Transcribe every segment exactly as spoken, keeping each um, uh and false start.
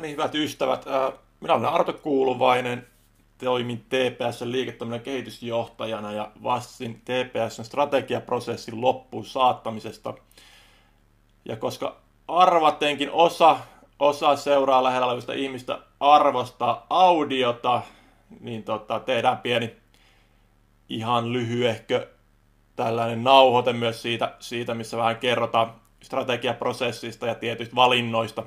No niin, hyvät ystävät. Minä olen Arto Kuuluvainen, toimin T P S:n liiketoiminnan kehitysjohtajana ja vastasin T P S:n strategiaprosessin loppuun saattamisesta. Ja koska arvatenkin osa, osa seuraa lähellä olevista ihmistä arvostaa audiota, niin tota, tehdään pieni ihan lyhyehkö tällainen nauhoite myös siitä, siitä, missä vähän kerrotaan strategiaprosessista ja tietyistä valinnoista.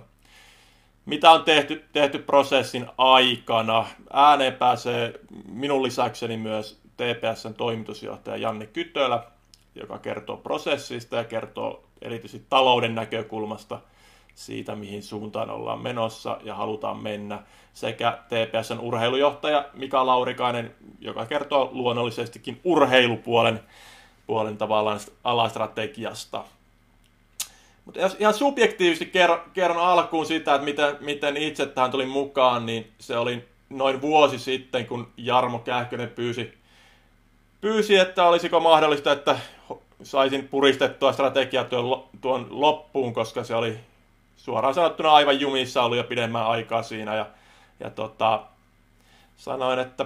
Mitä on tehty, tehty prosessin aikana? Ääneen pääsee minun lisäkseni myös T P S:n toimitusjohtaja Janne Kytölä, joka kertoo prosessista ja kertoo erityisesti talouden näkökulmasta siitä, mihin suuntaan ollaan menossa ja halutaan mennä, sekä T P S:n urheilujohtaja Mika Laurikainen, joka kertoo luonnollisestikin urheilupuolen puolen tavallaan alastrategiasta. Mutta jos ihan subjektiivisesti kerron, kerron alkuun sitä, että miten, miten itse tähän tulin mukaan, niin se oli noin vuosi sitten, kun Jarmo Kähkönen pyysi, pyysi että olisiko mahdollista, että saisin puristettua strategiaa tuon, tuon loppuun, koska se oli suoraan sanottuna aivan jumissa ollut jo pidemmän aikaa siinä. Ja, ja tota, sanoin, että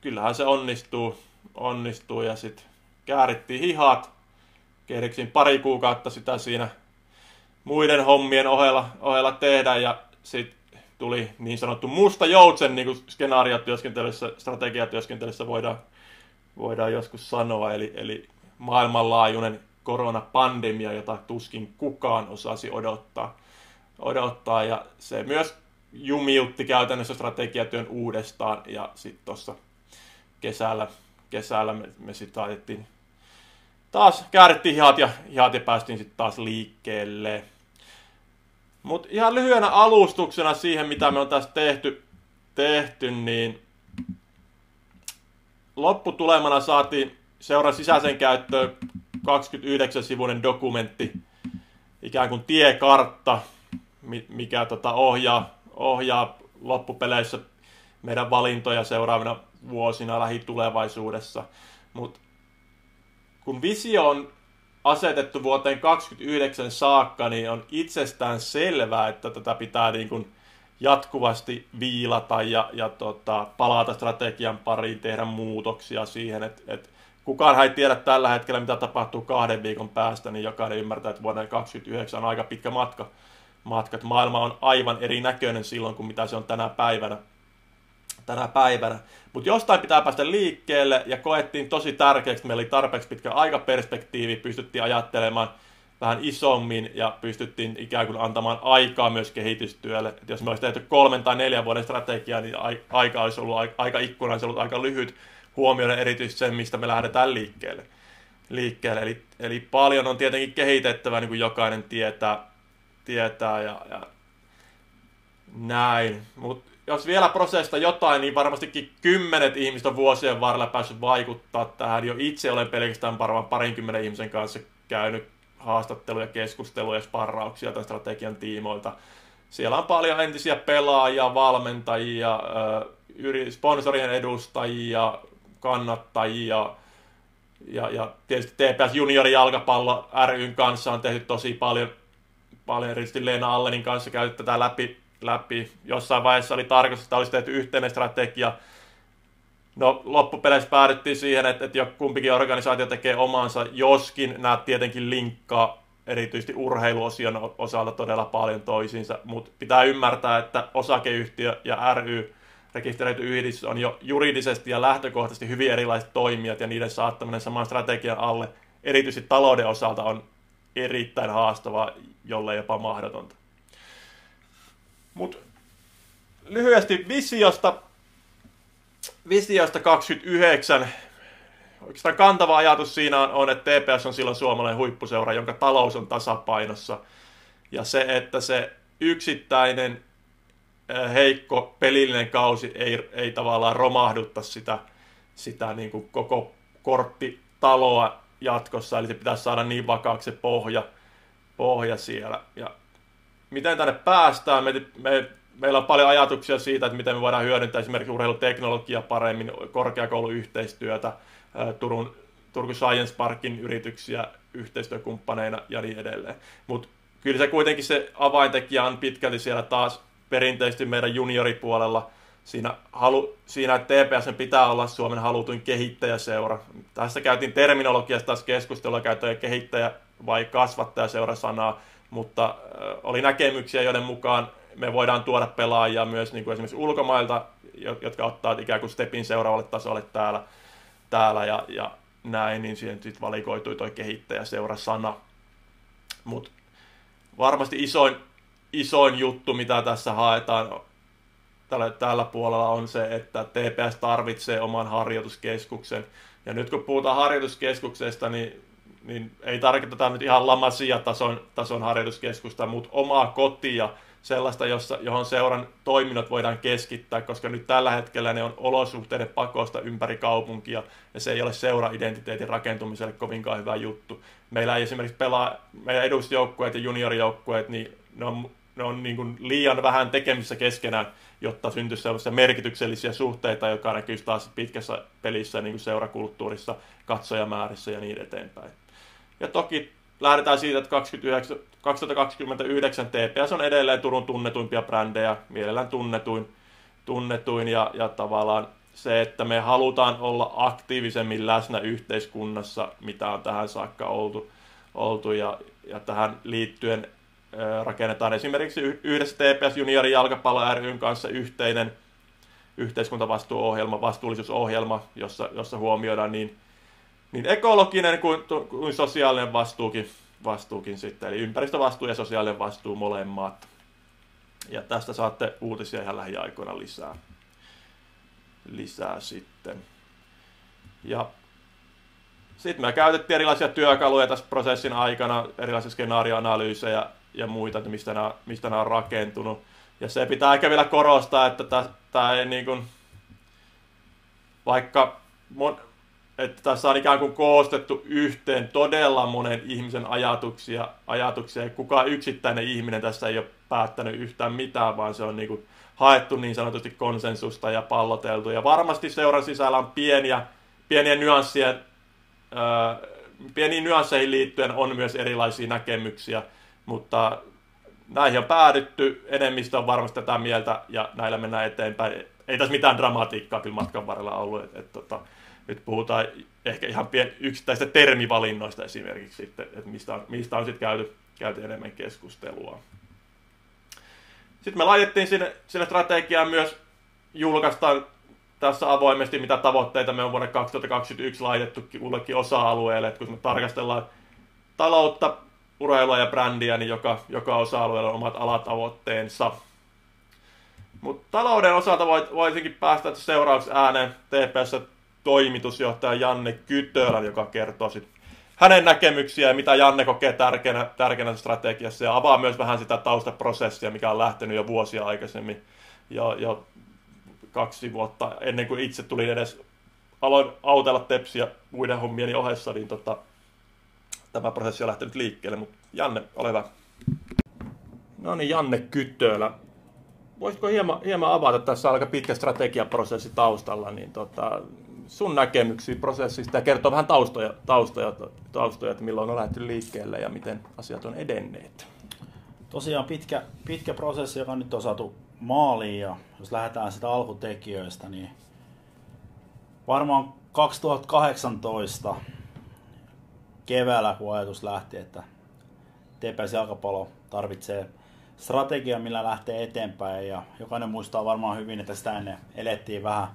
kyllähän se onnistuu, onnistuu ja sitten käärittiin hihat. Kehdeksiin pari kuukautta sitä siinä muiden hommien ohella, ohella tehdä, ja sitten tuli niin sanottu musta joutsen, niin kuin skenaariotyöskentelyssä, strategiatyöskentelyssä voidaan, voidaan joskus sanoa, eli, eli maailmanlaajuinen koronapandemia, jota tuskin kukaan osasi odottaa, odottaa ja se myös jumiutti käytännössä strategiatyön uudestaan, ja sitten tuossa kesällä, kesällä me, me sitten laitettiin taas käärittiin hihat ja, hihat ja päästiin sitten taas liikkeelle. Mutta ihan lyhyenä alustuksena siihen, mitä me on tässä tehty, tehty niin lopputulemana saatiin seuran sisäisen käyttöön kaksikymmentäyhdeksän sivuinen dokumentti, ikään kuin tiekartta, mikä tota ohjaa, ohjaa loppupeleissä meidän valintoja seuraavina vuosina lähitulevaisuudessa. Mut kun visio on asetettu vuoteen kaksikymmentäyhdeksän saakka, niin on itsestään selvää, että tätä pitää niin kuin jatkuvasti viilata ja, ja tota, palata strategian pariin, tehdä muutoksia siihen. Et, et kukaan ei tiedä tällä hetkellä, mitä tapahtuu kahden viikon päästä, niin jokainen ymmärtää, että vuoden kaksikymmentäyhdeksän on aika pitkä matka. Matkat. Maailma on aivan erinäköinen silloin kuin mitä se on tänä päivänä. tänä päivänä. Mutta jostain pitää päästä liikkeelle ja koettiin tosi tärkeäksi, että meillä oli tarpeeksi pitkä aikaperspektiivi, pystyttiin ajattelemaan vähän isommin ja pystyttiin ikään kuin antamaan aikaa myös kehitystyölle. Et jos me olisi tehty kolmen tai neljän vuoden strategiaa, niin aika olisi ollut, aika ikkuna olisi ollut aika lyhyt huomioiden erityisesti sen, mistä me lähdetään liikkeelle. liikkeelle. Eli, eli paljon on tietenkin kehitettävä, niin kuin jokainen tietää, tietää ja, ja näin. Mut jos vielä prosessista jotain, niin varmastikin kymmenet ihmiset on vuosien varrella päässyt vaikuttaa tähän. Jo itse olen pelkästään varmaan parinkymmenen ihmisen kanssa käynyt haastatteluja, keskusteluja ja sparrauksia tämän strategian tiimoilta. Siellä on paljon entisiä pelaajia, valmentajia, sponsorien edustajia, kannattajia. Ja, ja tietysti T P S Juniori Jalkapallo ry:n kanssa on tehty tosi paljon, paljon erityisesti Leena Allenin kanssa käyty tätä läpi. läpi. Jossain vaiheessa oli tarkoitus, että olisi tehty yhteinen strategia. No, loppupeleissä päädyttiin siihen, että, että kumpikin organisaatio tekee omansa, joskin nämä tietenkin linkkaa erityisesti urheiluosion osalta todella paljon toisiinsa, mutta pitää ymmärtää, että osakeyhtiö ja ry, rekisteröity yhdistys, on jo juridisesti ja lähtökohtaisesti hyvin erilaiset toimijat, ja niiden saattaminen saman strategian alle, erityisesti talouden osalta, on erittäin haastavaa, jollei jopa mahdotonta. Mut lyhyesti visiosta, visiosta kaksikymmentäyhdeksän. Oikeastaan kantava ajatus siinä on, on, että T P S on silloin suomalainen huippuseura, jonka talous on tasapainossa. Ja se, että se yksittäinen heikko pelillinen kausi ei, ei tavallaan romahdutta sitä, sitä niin kuin koko korttitaloa jatkossa. Eli se pitäisi saada niin vakaaksi se pohja, pohja siellä. Ja miten tänne päästään? Me, me, meillä on paljon ajatuksia siitä, että miten me voidaan hyödyntää esimerkiksi urheiluteknologiaa paremmin, korkeakouluyhteistyötä, Turun, Turku Science Parkin yrityksiä yhteistyökumppaneina ja niin edelleen. Mutta kyllä se kuitenkin se avaintekijä on pitkälti siellä taas perinteisesti meidän junioripuolella. Siinä, halu, siinä että T P S:n pitää olla Suomen halutuin kehittäjäseura. Tästä käytiin terminologiasta taas keskustelua, käytetään kehittäjä vai kasvattajaseura-sanaa, mutta oli näkemyksiä, joiden mukaan me voidaan tuoda pelaajia myös niin kuin esimerkiksi ulkomailta, jotka ottaa ikään kuin stepin seuraavalle tasolle täällä, täällä ja, ja näin, niin siihen sitten valikoitui tuo kehittäjäseura-sana. Mutta varmasti isoin, isoin juttu, mitä tässä haetaan tällä, tällä puolella, on se, että T P S tarvitsee oman harjoituskeskuksen. Ja nyt kun puhutaan harjoituskeskuksesta, niin, niin ei tarkoiteta nyt ihan Lamasia-tason tason harjoituskeskusta, mutta omaa kotia, sellaista, jossa, johon seuran toiminnot voidaan keskittää, koska nyt tällä hetkellä ne on olosuhteiden pakosta ympäri kaupunkia, ja se ei ole seura-identiteetin rakentumiselle kovinkaan hyvä juttu. Meillä ei esimerkiksi pelaa, meidän edusjoukkueet ja juniorijoukkueet, niin ne on, ne on niin kuin liian vähän tekemisissä keskenään, jotta syntyisi sellaisia merkityksellisiä suhteita, jotka näkyy taas pitkässä pelissä, niin kuin seurakulttuurissa, katsojamäärissä ja niin eteenpäin. Ja toki lähdetään siitä, että kaksituhattakaksikymmentäyhdeksän T P S on edelleen Turun tunnetuimpia brändejä, mielellään tunnetuin, tunnetuin ja, ja tavallaan se, että me halutaan olla aktiivisemmin läsnä yhteiskunnassa, mitä on tähän saakka oltu, oltu ja, ja tähän liittyen ää, rakennetaan esimerkiksi yhdessä T P S Juniorin jalkapallo ry:n kanssa yhteinen yhteiskuntavastuuohjelma, vastuullisuusohjelma, jossa, jossa huomioidaan niin niin ekologinen kuin, kuin sosiaalinen vastuukin, vastuukin sitten, eli ympäristövastuu ja sosiaalinen vastuu molemmat. Ja tästä saatte uutisia ihan lähiaikoina lisää, lisää sitten. Ja sitten me käytettiin erilaisia työkaluja tässä prosessin aikana, erilaisia skenaarioanalyysejä ja muita, että mistä nämä, mistä nämä on rakentunut. Ja se pitää ehkä vielä korostaa, että tämä, tämä ei niin kuin, vaikka mon, että tässä on ikään kuin koostettu yhteen todella monen ihmisen ajatuksia, ajatuksia ja kukaan yksittäinen ihminen tässä ei ole päättänyt yhtään mitään, vaan se on niin kuin haettu niin sanotusti konsensusta ja palloteltu. Ja varmasti seuran sisällä on pieniä, pieniä nyansseja, ää, pieniin nyansseihin liittyen on myös erilaisia näkemyksiä, mutta näihin on päädytty, enemmistö on varmasti tätä mieltä ja näillä mennään eteenpäin. Ei tässä mitään dramatiikkaa kyllä matkan varrella ollut, että et, tota, nyt puhutaan ehkä ihan pien, yksittäisistä termivalinnoista esimerkiksi, sitten, että mistä on, mistä on sitten käyty, käyty enemmän keskustelua. Sitten me laitettiin sinne, sinne strategiaan myös, julkaistaan tässä avoimesti, mitä tavoitteita me on vuonna kaksituhattakaksikymmentäyksi laitettu kullekin osa-alueelle. Että kun me tarkastellaan taloutta, urheilua ja brändiä, niin joka, joka osa-alueella on omat alatavoitteensa. Mutta talouden osalta voisinkin päästä seuraavaksi ääneen T P S toimitusjohtaja Janne Kytölän, joka kertoo sit hänen näkemyksiään ja mitä Janne kokee tärkeänä, tärkeänä strategiassa ja avaa myös vähän sitä taustaprosessia, mikä on lähtenyt jo vuosia aikaisemmin ja, ja kaksi vuotta ennen kuin itse tulin edes, aloin autella Tepsiä muiden hommieni ohessa, niin tota, tämä prosessi on lähtenyt liikkeelle, mutta Janne, ole hyvä. No niin, Janne Kytölä. Voisitko hieman, hieman avata, tässä on aika pitkä strategiaprosessi taustalla, niin tota, sun näkemyksiä prosessista ja kertoo vähän taustoja, taustoja, taustoja, että milloin on lähdetty liikkeelle ja miten asiat on edenneet. Tosiaan pitkä, pitkä prosessi, joka nyt on saatu maaliin, ja jos lähdetään sitä alkutekijöistä, niin varmaan kaksituhattakahdeksantoista keväällä, kun ajatus lähti, että T P S jalkapallo tarvitsee strategia, millä lähtee eteenpäin, ja jokainen muistaa varmaan hyvin, että sitä ennen elettiin vähän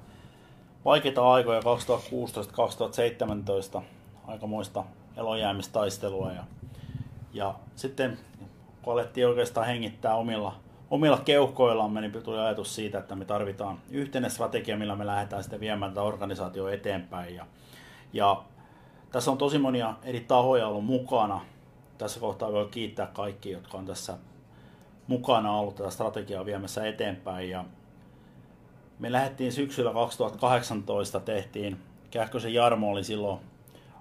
vaikeita aikoja kaksituhattakuusitoista kaksituhattaseitsemäntoista, aikamoista elonjäämistaistelua, ja, ja sitten kun alettiin oikeastaan hengittää omilla, omilla keuhkoillamme, niin tuli ajatus siitä, että me tarvitaan yhteinen strategia, millä me lähdetään sitten viemään tätä organisaatiota eteenpäin, ja, ja tässä on tosi monia eri tahoja ollut mukana. Tässä kohtaa voi kiittää kaikki, jotka on tässä mukana ollut tätä strategiaa viemässä eteenpäin, ja me lähdettiin syksyllä kaksituhattakahdeksantoista, tehtiin, Kähkösen Jarmo oli silloin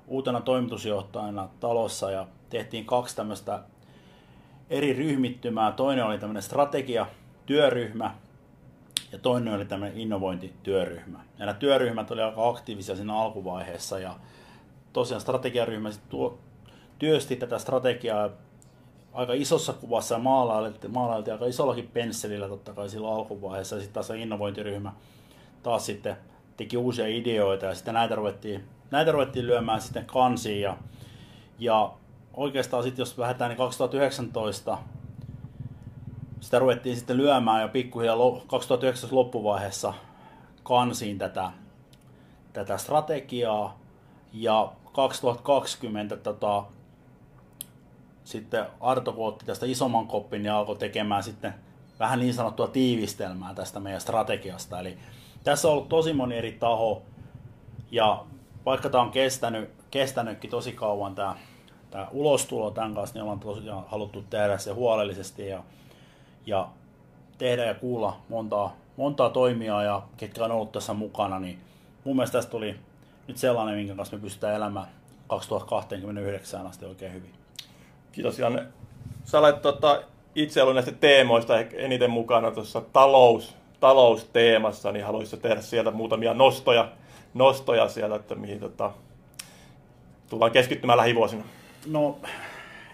uutena toimitusjohtajana talossa, ja tehtiin kaksi tämmöistä eri ryhmittymää. Toinen oli tämmöinen strategiatyöryhmä ja toinen oli tämmöinen innovointityöryhmä. Nämä työryhmät oli aika aktiivisia siinä alkuvaiheessa, ja tosiaan strategiaryhmä sitten työsti tätä strategiaa aika isossa kuvassa maalailtiin, maalailtiin aika isollakin pensselillä totta kai silloin alkuvaiheessa, ja sitten taas innovointiryhmä taas sitten teki uusia ideoita, ja sitten näitä ruvettiin, näitä ruvettiin lyömään sitten kansiin, ja, ja oikeastaan sitten jos lähdetään niin kaksituhattayhdeksäntoista sitä ruvettiin sitten lyömään jo pikkuhiljaa kaksituhattayhdeksäntoista loppuvaiheessa kansiin tätä, tätä strategiaa, ja kaksituhattakaksikymmentä tota, sitten Arto, kun otti tästä isomman koppin, niin alkoi tekemään sitten vähän niin sanottua tiivistelmää tästä meidän strategiasta. Eli tässä on ollut tosi moni eri taho, ja vaikka tämä on kestänyt, kestänytkin tosi kauan tämä, tämä ulostulo tämän kanssa, niin ollaan tosiaan haluttu tehdä se huolellisesti ja, ja tehdä ja kuulla montaa, montaa toimijaa, ja ketkä on ollut tässä mukana, niin mun mielestä tästä tuli nyt sellainen, minkä kanssa me pystytään elämään kaksituhattakaksikymmentäyhdeksään asti oikein hyvin. Kiitos, Janne. Sä olet tota, itse ollut näistä teemoista eniten mukana tuossa talous, talousteemassa, niin haluaisitko tehdä sieltä muutamia nostoja, nostoja sieltä, että mihin tota, tullaan keskittymään lähivuosina? No,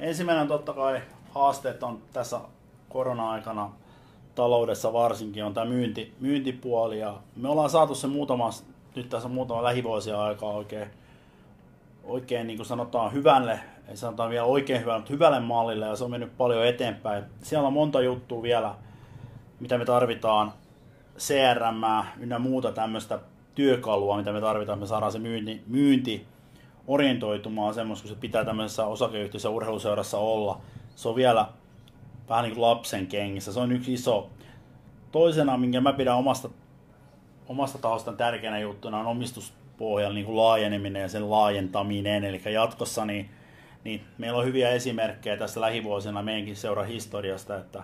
ensimmäinen totta kai haasteet on tässä korona-aikana taloudessa varsinkin on tämä myynti, myyntipuoli, ja me ollaan saatu se muutama, nyt tässä muutama lähivuosia aikaa oikein, oikein niin kuin sanotaan hyvälle, ei sanotaan vielä oikein hyvälle, mutta hyvälle mallille, ja se on mennyt paljon eteenpäin. Siellä on monta juttua vielä, mitä me tarvitaan, C R M ynnä muuta tämmöistä työkalua, mitä me tarvitaan, että me saadaan se myynti, myynti orientoitumaan semmoista, kun se pitää tämmöisessä osakeyhtiössä urheiluseurassa olla. Se on vielä vähän niin kuin lapsen kengissä, se on yksi iso. Toisena, minkä mä pidän omasta, omasta tahostaan tärkeänä juttuna, on omistuspohjan niin kuin laajeneminen ja sen laajentaminen, eli jatkossa niin, niin meillä on hyviä esimerkkejä tässä lähivuosina meidänkin seuran historiasta, että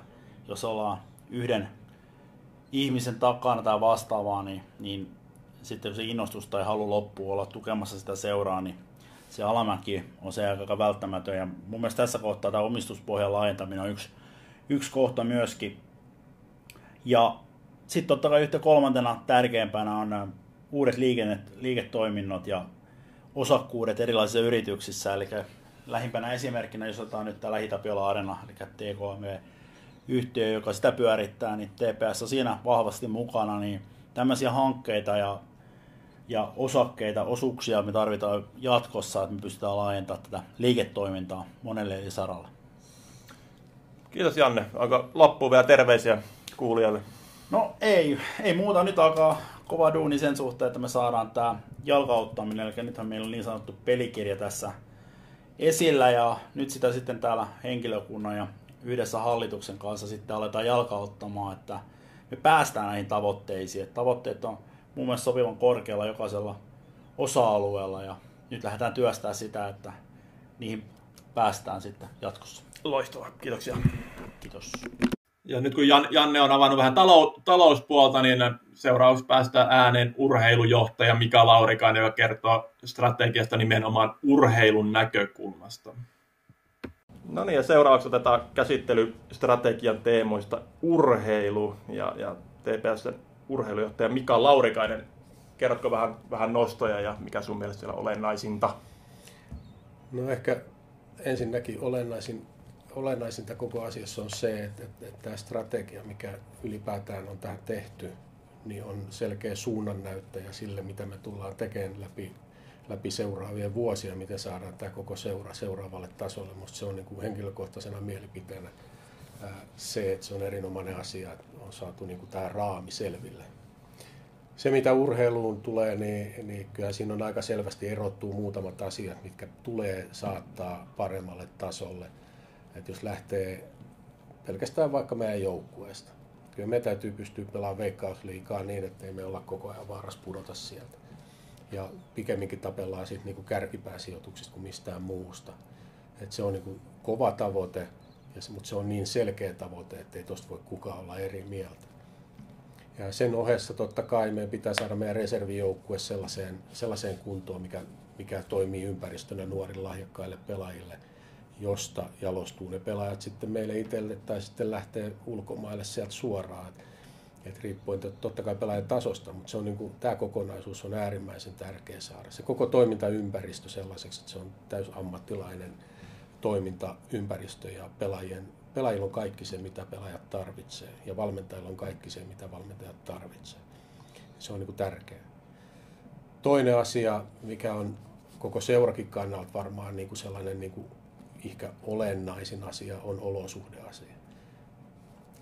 jos ollaan yhden ihmisen takana tai vastaavaa, niin, niin sitten kun se innostus tai halu loppuu olla tukemassa sitä seuraa, niin se alamäki on se aika välttämätön. Ja mun mielestä tässä kohtaa tämä omistuspohjan laajentaminen on yksi, yksi kohta myöskin. Ja sitten totta kai yhtä kolmantena tärkeimpänä on nämä uudet liikennet, liiketoiminnot ja osakkuudet erilaisissa yrityksissä. Eli lähimpänä esimerkkinä, jos otetaan nyt tämä Lähi-Tapiola-Arena, eli T K M-yhtiö, joka sitä pyörittää, niin T P S on siinä vahvasti mukana, niin tämmöisiä hankkeita ja, ja osakkeita, osuuksia me tarvitaan jatkossa, että me pystytään laajentamaan tätä liiketoimintaa monelle eri saralle. Kiitos, Janne. Onko loppuun vielä terveisiä kuulijalle? No ei, ei muuta. Nyt alkaa kova duuni sen suhteen, että me saadaan tämä jalkauttaminen, eli nythän meillä on niin sanottu pelikirja tässä esillä, ja nyt sitä sitten täällä henkilökunnan ja yhdessä hallituksen kanssa sitten aletaan jalkauttamaan, että me päästään näihin tavoitteisiin. Että tavoitteet on mun mielestä sopivan korkealla jokaisella osa-alueella, ja nyt lähdetään työstämään sitä, että niihin päästään sitten jatkossa. Loistavaa, kiitoksia. Kiitos. Ja nyt kun Janne on avannut vähän talou- talouspuolta, niin seuraavaksi päästään ääneen urheilujohtaja Mika Laurikainen, joka kertoo strategiasta nimenomaan urheilun näkökulmasta. No niin, ja seuraavaksi otetaan käsittely strategian teemoista urheilu, ja, ja T P S:n urheilujohtaja Mika Laurikainen, kerrotko vähän, vähän nostoja ja mikä sun mielestä siellä on olennaisinta? No ehkä ensinnäkin olennaisin Olennaisinta koko asiassa on se, että, että, että tämä strategia, mikä ylipäätään on tähän tehty, niin on selkeä suunnannäyttäjä sille, mitä me tullaan tekemään läpi, läpi seuraavien vuosia, miten saadaan tämä koko seura seuraavalle tasolle. Minusta se on niin kuin henkilökohtaisena mielipiteenä se, että se on erinomainen asia, että on saatu niin kuin tämä raami selville. Se, mitä urheiluun tulee, niin, niin kyllä siinä on aika selvästi erottuu muutamat asiat, mitkä tulee saattaa paremmalle tasolle. Että jos lähtee pelkästään vaikka meidän joukkueesta, kyllä me täytyy pystyä pelaamaan Veikkausliigaa niin, ettei me olla koko ajan vaarassa pudota sieltä. Ja pikemminkin tapellaan sitten niinku kärkipääsijoituksista kuin mistään muusta. Että se on niinku kova tavoite, mutta se on niin selkeä tavoite, ettei tuosta voi kukaan olla eri mieltä. Ja sen ohessa totta kai meidän pitää saada meidän reservijoukkue sellaiseen, sellaiseen kuntoon, mikä, mikä toimii ympäristönä nuorille lahjakkaille pelaajille, josta jalostuu ne pelaajat sitten meille itselle tai sitten lähtee ulkomaille sieltä suoraan. Et, et riippuen totta kai pelaajan tasosta, mutta se on niin kuin, tämä kokonaisuus on äärimmäisen tärkeä saada. Se koko toimintaympäristö sellaiseksi, että se on täysammattilainen toimintaympäristö ja pelaajien, pelaajilla on kaikki se, mitä pelaajat tarvitsee, ja valmentajilla on kaikki se, mitä valmentajat tarvitsee. Se on niin kuin tärkeää. Toinen asia, mikä on koko seurakin kannalta varmaan niin kuin sellainen niin kuin ehkä olennaisin asia, on olosuhdeasia.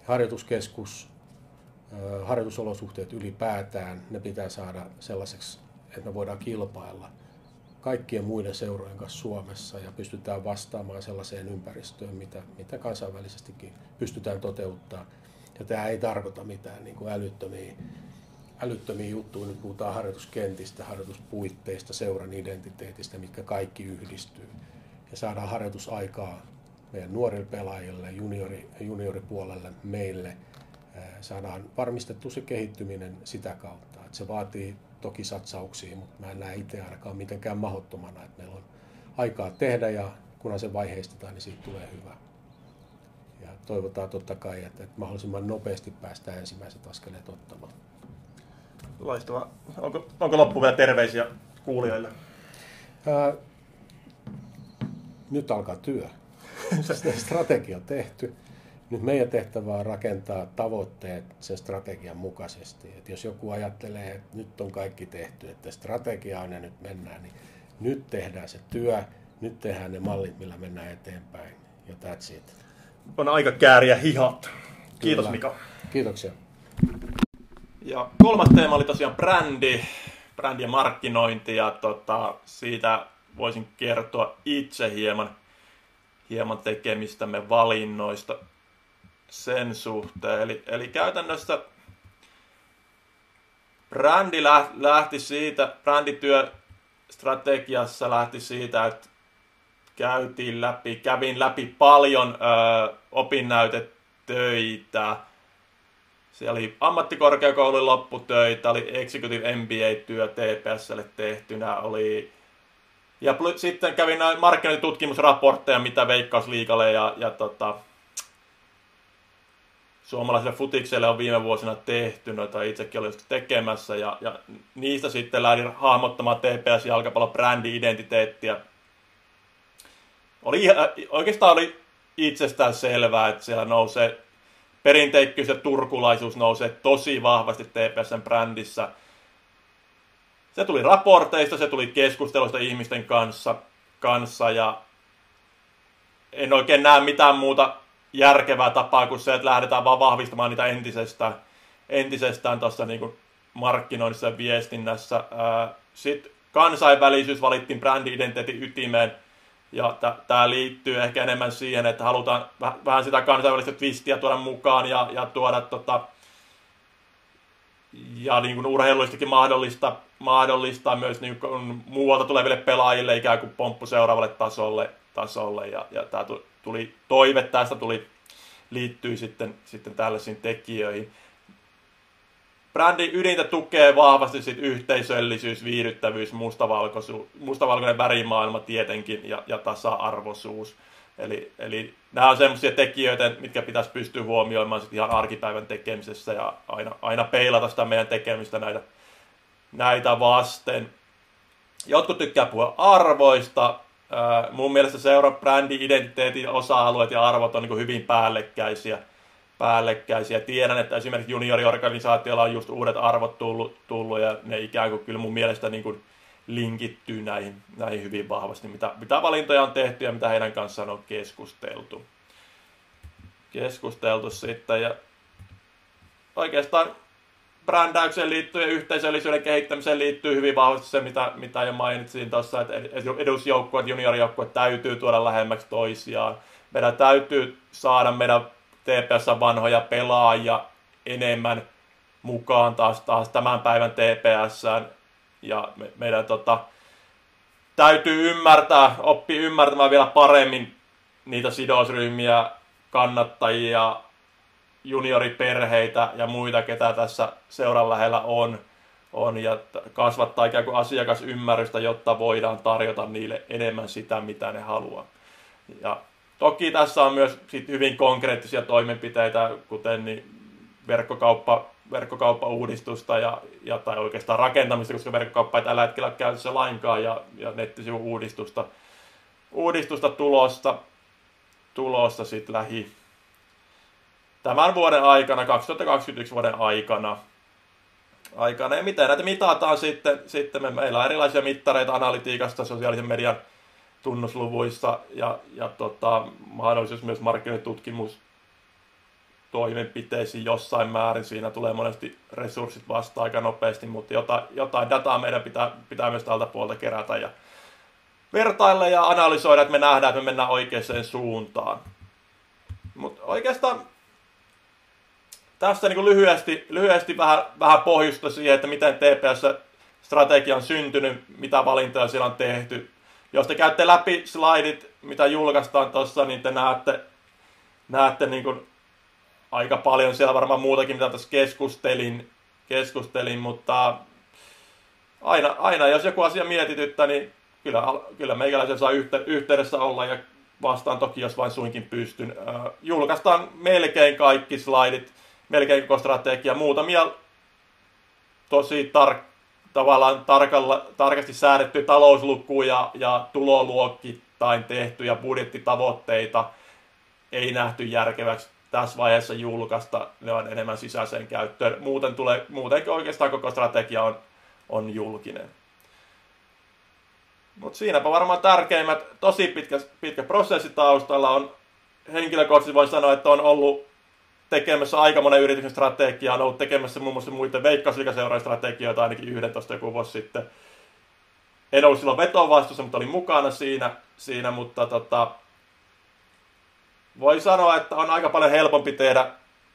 Harjoituskeskus, harjoitusolosuhteet ylipäätään, ne pitää saada sellaiseksi, että me voidaan kilpailla kaikkien muiden seurojen kanssa Suomessa ja pystytään vastaamaan sellaiseen ympäristöön, mitä, mitä kansainvälisestikin pystytään toteuttamaan. Ja tämä ei tarkoita mitään niin kuin älyttömiä, älyttömiä juttuja, nyt puhutaan harjoituskentistä, harjoituspuitteista, seuran identiteetistä, mitkä kaikki yhdistyy. Ja saadaan harjoitusaikaa meidän nuorille pelaajille, juniori, junioripuolelle, meille. Saadaan varmistettu se kehittyminen sitä kautta. Että se vaatii toki satsauksia, mutta mä en näe itse ainakaan mitenkään mahdottomana, että meillä on aikaa tehdä ja kunhan se vaiheistetaan, niin siitä tulee hyvä. Ja toivotaan totta kai, että mahdollisimman nopeasti päästään ensimmäiset askeleet ottamaan. Loistavaa. Onko, onko loppu vielä terveisiä kuulijoille? Ää, nyt alkaa työ. Strategia on tehty. Nyt meidän tehtävä on rakentaa tavoitteet sen strategian mukaisesti. Et jos joku ajattelee, että nyt on kaikki tehty, että strategia on ja nyt mennään, niin nyt tehdään se työ, nyt tehdään ne mallit, millä mennään eteenpäin. Ja that's it. On aika kääriä hihat. Kiitos kyllä. Mika. Kiitoksia. Ja kolmas teema oli tosiaan brändi, brändi ja markkinointi. Ja tota, siitä voisin kertoa itse hieman, hieman tekemistämme valinnoista sen suhteen. Eli, eli käytännössä brändi lähti siitä, brändityöstrategiassa lähti siitä, että käytiin läpi, kävin läpi paljon ö, opinnäytetöitä. Siellä oli ammattikorkeakoulun lopputöitä, oli Executive M B A-työ T P S:lle tehtynä, oli ja pl- sitten kävin näin markkinointitutkimusraportteja, mitä Veikkausliigalle ja, ja tota, suomalaiselle futikselle on viime vuosina tehty, noita itsekin olin tekemässä, ja, ja niistä sitten lähdin hahmottamaan T P S-jalkapallon brändi-identiteettiä. Oli, oikeastaan oli itsestään selvää, että siellä nousee perinteikkyys ja turkulaisuus nousee tosi vahvasti T P S:n brändissä. Se tuli raporteista, se tuli keskusteluista ihmisten kanssa, kanssa ja en oikein näe mitään muuta järkevää tapaa kuin se, että lähdetään vaan vahvistamaan niitä entisestään, entisestään tuossa niin markkinoinnissa ja viestinnässä. Sitten kansainvälisyys valittiin brändi-identiteetin ytimeen, ja t- tämä liittyy ehkä enemmän siihen, että halutaan väh- vähän sitä kansainvälistä twistiä tuoda mukaan ja, ja tuoda tota, ja niin kuin urheiluistakin mahdollista, mahdollistaa myös niin kuin muualta tuleville pelaajille ikään kuin pomppu seuraavalle tasolle. tasolle ja, ja tämä tuli toive, tästä tuli, liittyy sitten, sitten tällaisiin tekijöihin. Brändin ydintä tukee vahvasti sit yhteisöllisyys, viihdyttävyys, mustavalkoinen värimaailma tietenkin ja, ja tasa-arvoisuus. Eli, eli nämä on sellaisia tekijöitä, mitkä pitäisi pystyä huomioimaan sit ihan arkipäivän tekemisessä ja aina, aina peilata sitä meidän tekemistä näitä, näitä vasten. Jotkut tykkää puhua arvoista. Uh, mun mielestä seura brändi-identiteetin osa-alueet ja arvot on niin kuin hyvin päällekkäisiä. päällekkäisiä. Tiedän, että esimerkiksi junioriorganisaatiolla on just uudet arvot tullut, tullut ja ne ikään kuin kyllä mun mielestä niin kuin linkittyy näihin, näihin hyvin vahvasti, mitä, mitä valintoja on tehty ja mitä heidän kanssaan on keskusteltu. Keskusteltu sitten ja oikeastaan brändäykseen liittyy ja yhteisöllisyyden kehittämiseen liittyy hyvin vahvasti se, mitä, mitä jo mainitsin tuossa, että edusjoukkueet, juniorijoukkueet täytyy tuoda lähemmäksi toisiaan. Meidän täytyy saada meidän T P S-vanhoja pelaajia enemmän mukaan taas, taas tämän päivän T P S:ään. Ja me, meidän tota, täytyy ymmärtää, oppia ymmärtämään vielä paremmin niitä sidosryhmiä, kannattajia, junioriperheitä ja muita, ketä tässä seuran lähellä on, on ja kasvattaa ikään kuin asiakasymmärrystä, jotta voidaan tarjota niille enemmän sitä, mitä ne haluaa. Ja toki tässä on myös sit hyvin konkreettisia toimenpiteitä, kuten niin verkkokauppa, verkkokauppauudistusta ja, ja, tai oikeastaan rakentamista, koska verkkokauppa ei tällä hetkellä ole käytössä lainkaan, ja, ja nettisivun uudistusta. uudistusta tulossa, tulossa sit lähi tämän vuoden aikana, kaksituhattakaksikymmentäyksi vuoden aikana. aikana. Ja miten näitä mitataan sitten, sitten me, meillä on erilaisia mittareita analytiikasta, sosiaalisen median tunnusluvuissa ja, ja tota, mahdollisuus myös markkinatutkimus toimenpiteisiin jossain määrin. Siinä tulee monesti resurssit vastaan aika nopeasti, mutta jotain, jotain dataa meidän pitää, pitää myös tältä puolta kerätä ja vertailla ja analysoida, että me nähdään, että me mennään oikeaan suuntaan. Mutta oikeastaan tässä niin lyhyesti, lyhyesti vähän, vähän pohjusta siihen, että miten T P S-strategia on syntynyt, mitä valintoja siellä on tehty. Jos te käytte läpi slaidit, mitä julkaistaan tuossa, niin te näette, näette niin kuin aika paljon siellä varmaan muutakin, mitä tässä keskustelin, keskustelin mutta aina, aina jos joku asia mietityttää, niin kyllä, kyllä meikäläisen saa yhteydessä olla ja vastaan toki, jos vain suinkin pystyn. Julkaistaan melkein kaikki slaidit, melkein koko strategia, muutamia tosi tar- tavallaan tarkalla, tarkasti säädettyjä talouslukuja ja tuloluokittain tehtyjä budjettitavoitteita ei nähty järkeväksi tässä vaiheessa julkaista, ne on enemmän sisäiseen käyttöön. Muuten tulee, muutenkin oikeastaan koko strategia on, on julkinen. Mutta siinäpä varmaan tärkeimmät, tosi pitkä, pitkä prosessi taustalla on, henkilökohtaisesti voin sanoa, että on ollut tekemässä aika monen yrityksen strategiaa, on ollut tekemässä muun muassa muiden veikkausliigaseurojen strategioita ainakin yksitoista joku vuosi sitten. En ollut silloin vetovastuussa, mutta olin mukana siinä, siinä mutta tota, voi sanoa, että on aika paljon helpompi tehdä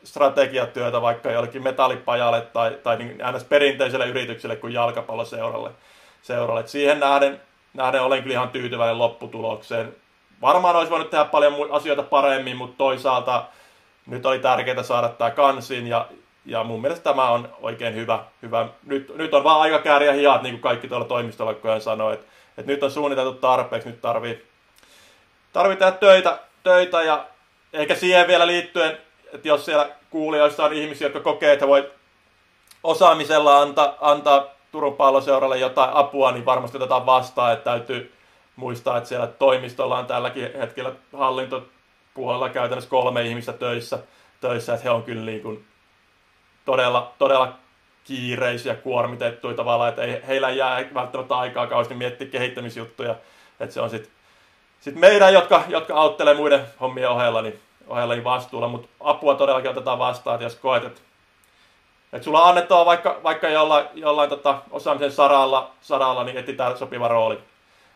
strategiatyötä vaikka jollekin metallipajalle tai, tai aina perinteiselle yritykselle kuin jalkapalloseuralle. Seuralle. Siihen nähden, nähden olen kyllä ihan tyytyväinen lopputulokseen. Varmaan olisi voinut tehdä paljon asioita paremmin, mutta toisaalta nyt oli tärkeää saada tämä kansiin ja, ja mun mielestä tämä on oikein hyvä. hyvä. Nyt, nyt on vaan aika kääriä hihat, niin kuin kaikki tuolla toimistolla kohan sanoi, että, että nyt on suunniteltu tarpeeksi, nyt tarvii, tarvii tehdä töitä, töitä ja ehkä siihen vielä liittyen, että jos siellä kuulijoissa on ihmisiä, jotka kokee, että voi osaamisella antaa, antaa Turun Palloseuralle jotain apua, niin varmasti otetaan vastaan, että täytyy muistaa, että siellä toimistolla on tälläkin hetkellä hallintopuolella käytännössä kolme ihmistä töissä, töissä että he on kyllä niin kuin todella, todella kiireisiä, kuormitettuja tavallaan, että ei, heillä jää välttämättä aikaa kauheasti miettiä kehittämisjuttuja, että se on sitten sit meidän, jotka, jotka auttelee muiden hommien ohella, niin, ohella niin vastuulla, mutta apua todellakin otetaan vastaan, että jos koet, että Et sulla on annettava vaikka, vaikka jollain, jollain tota, osaamisen saralla, saralla, niin etsitään sopiva rooli,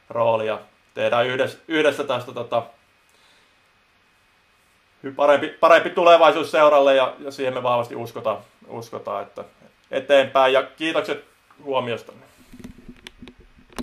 rooli ja tehdään yhdessä, yhdessä tästä tota, parempi, parempi tulevaisuus seuralle ja, ja siihen me vahvasti uskotaan, uskotaan että eteenpäin. Ja kiitokset huomiosta.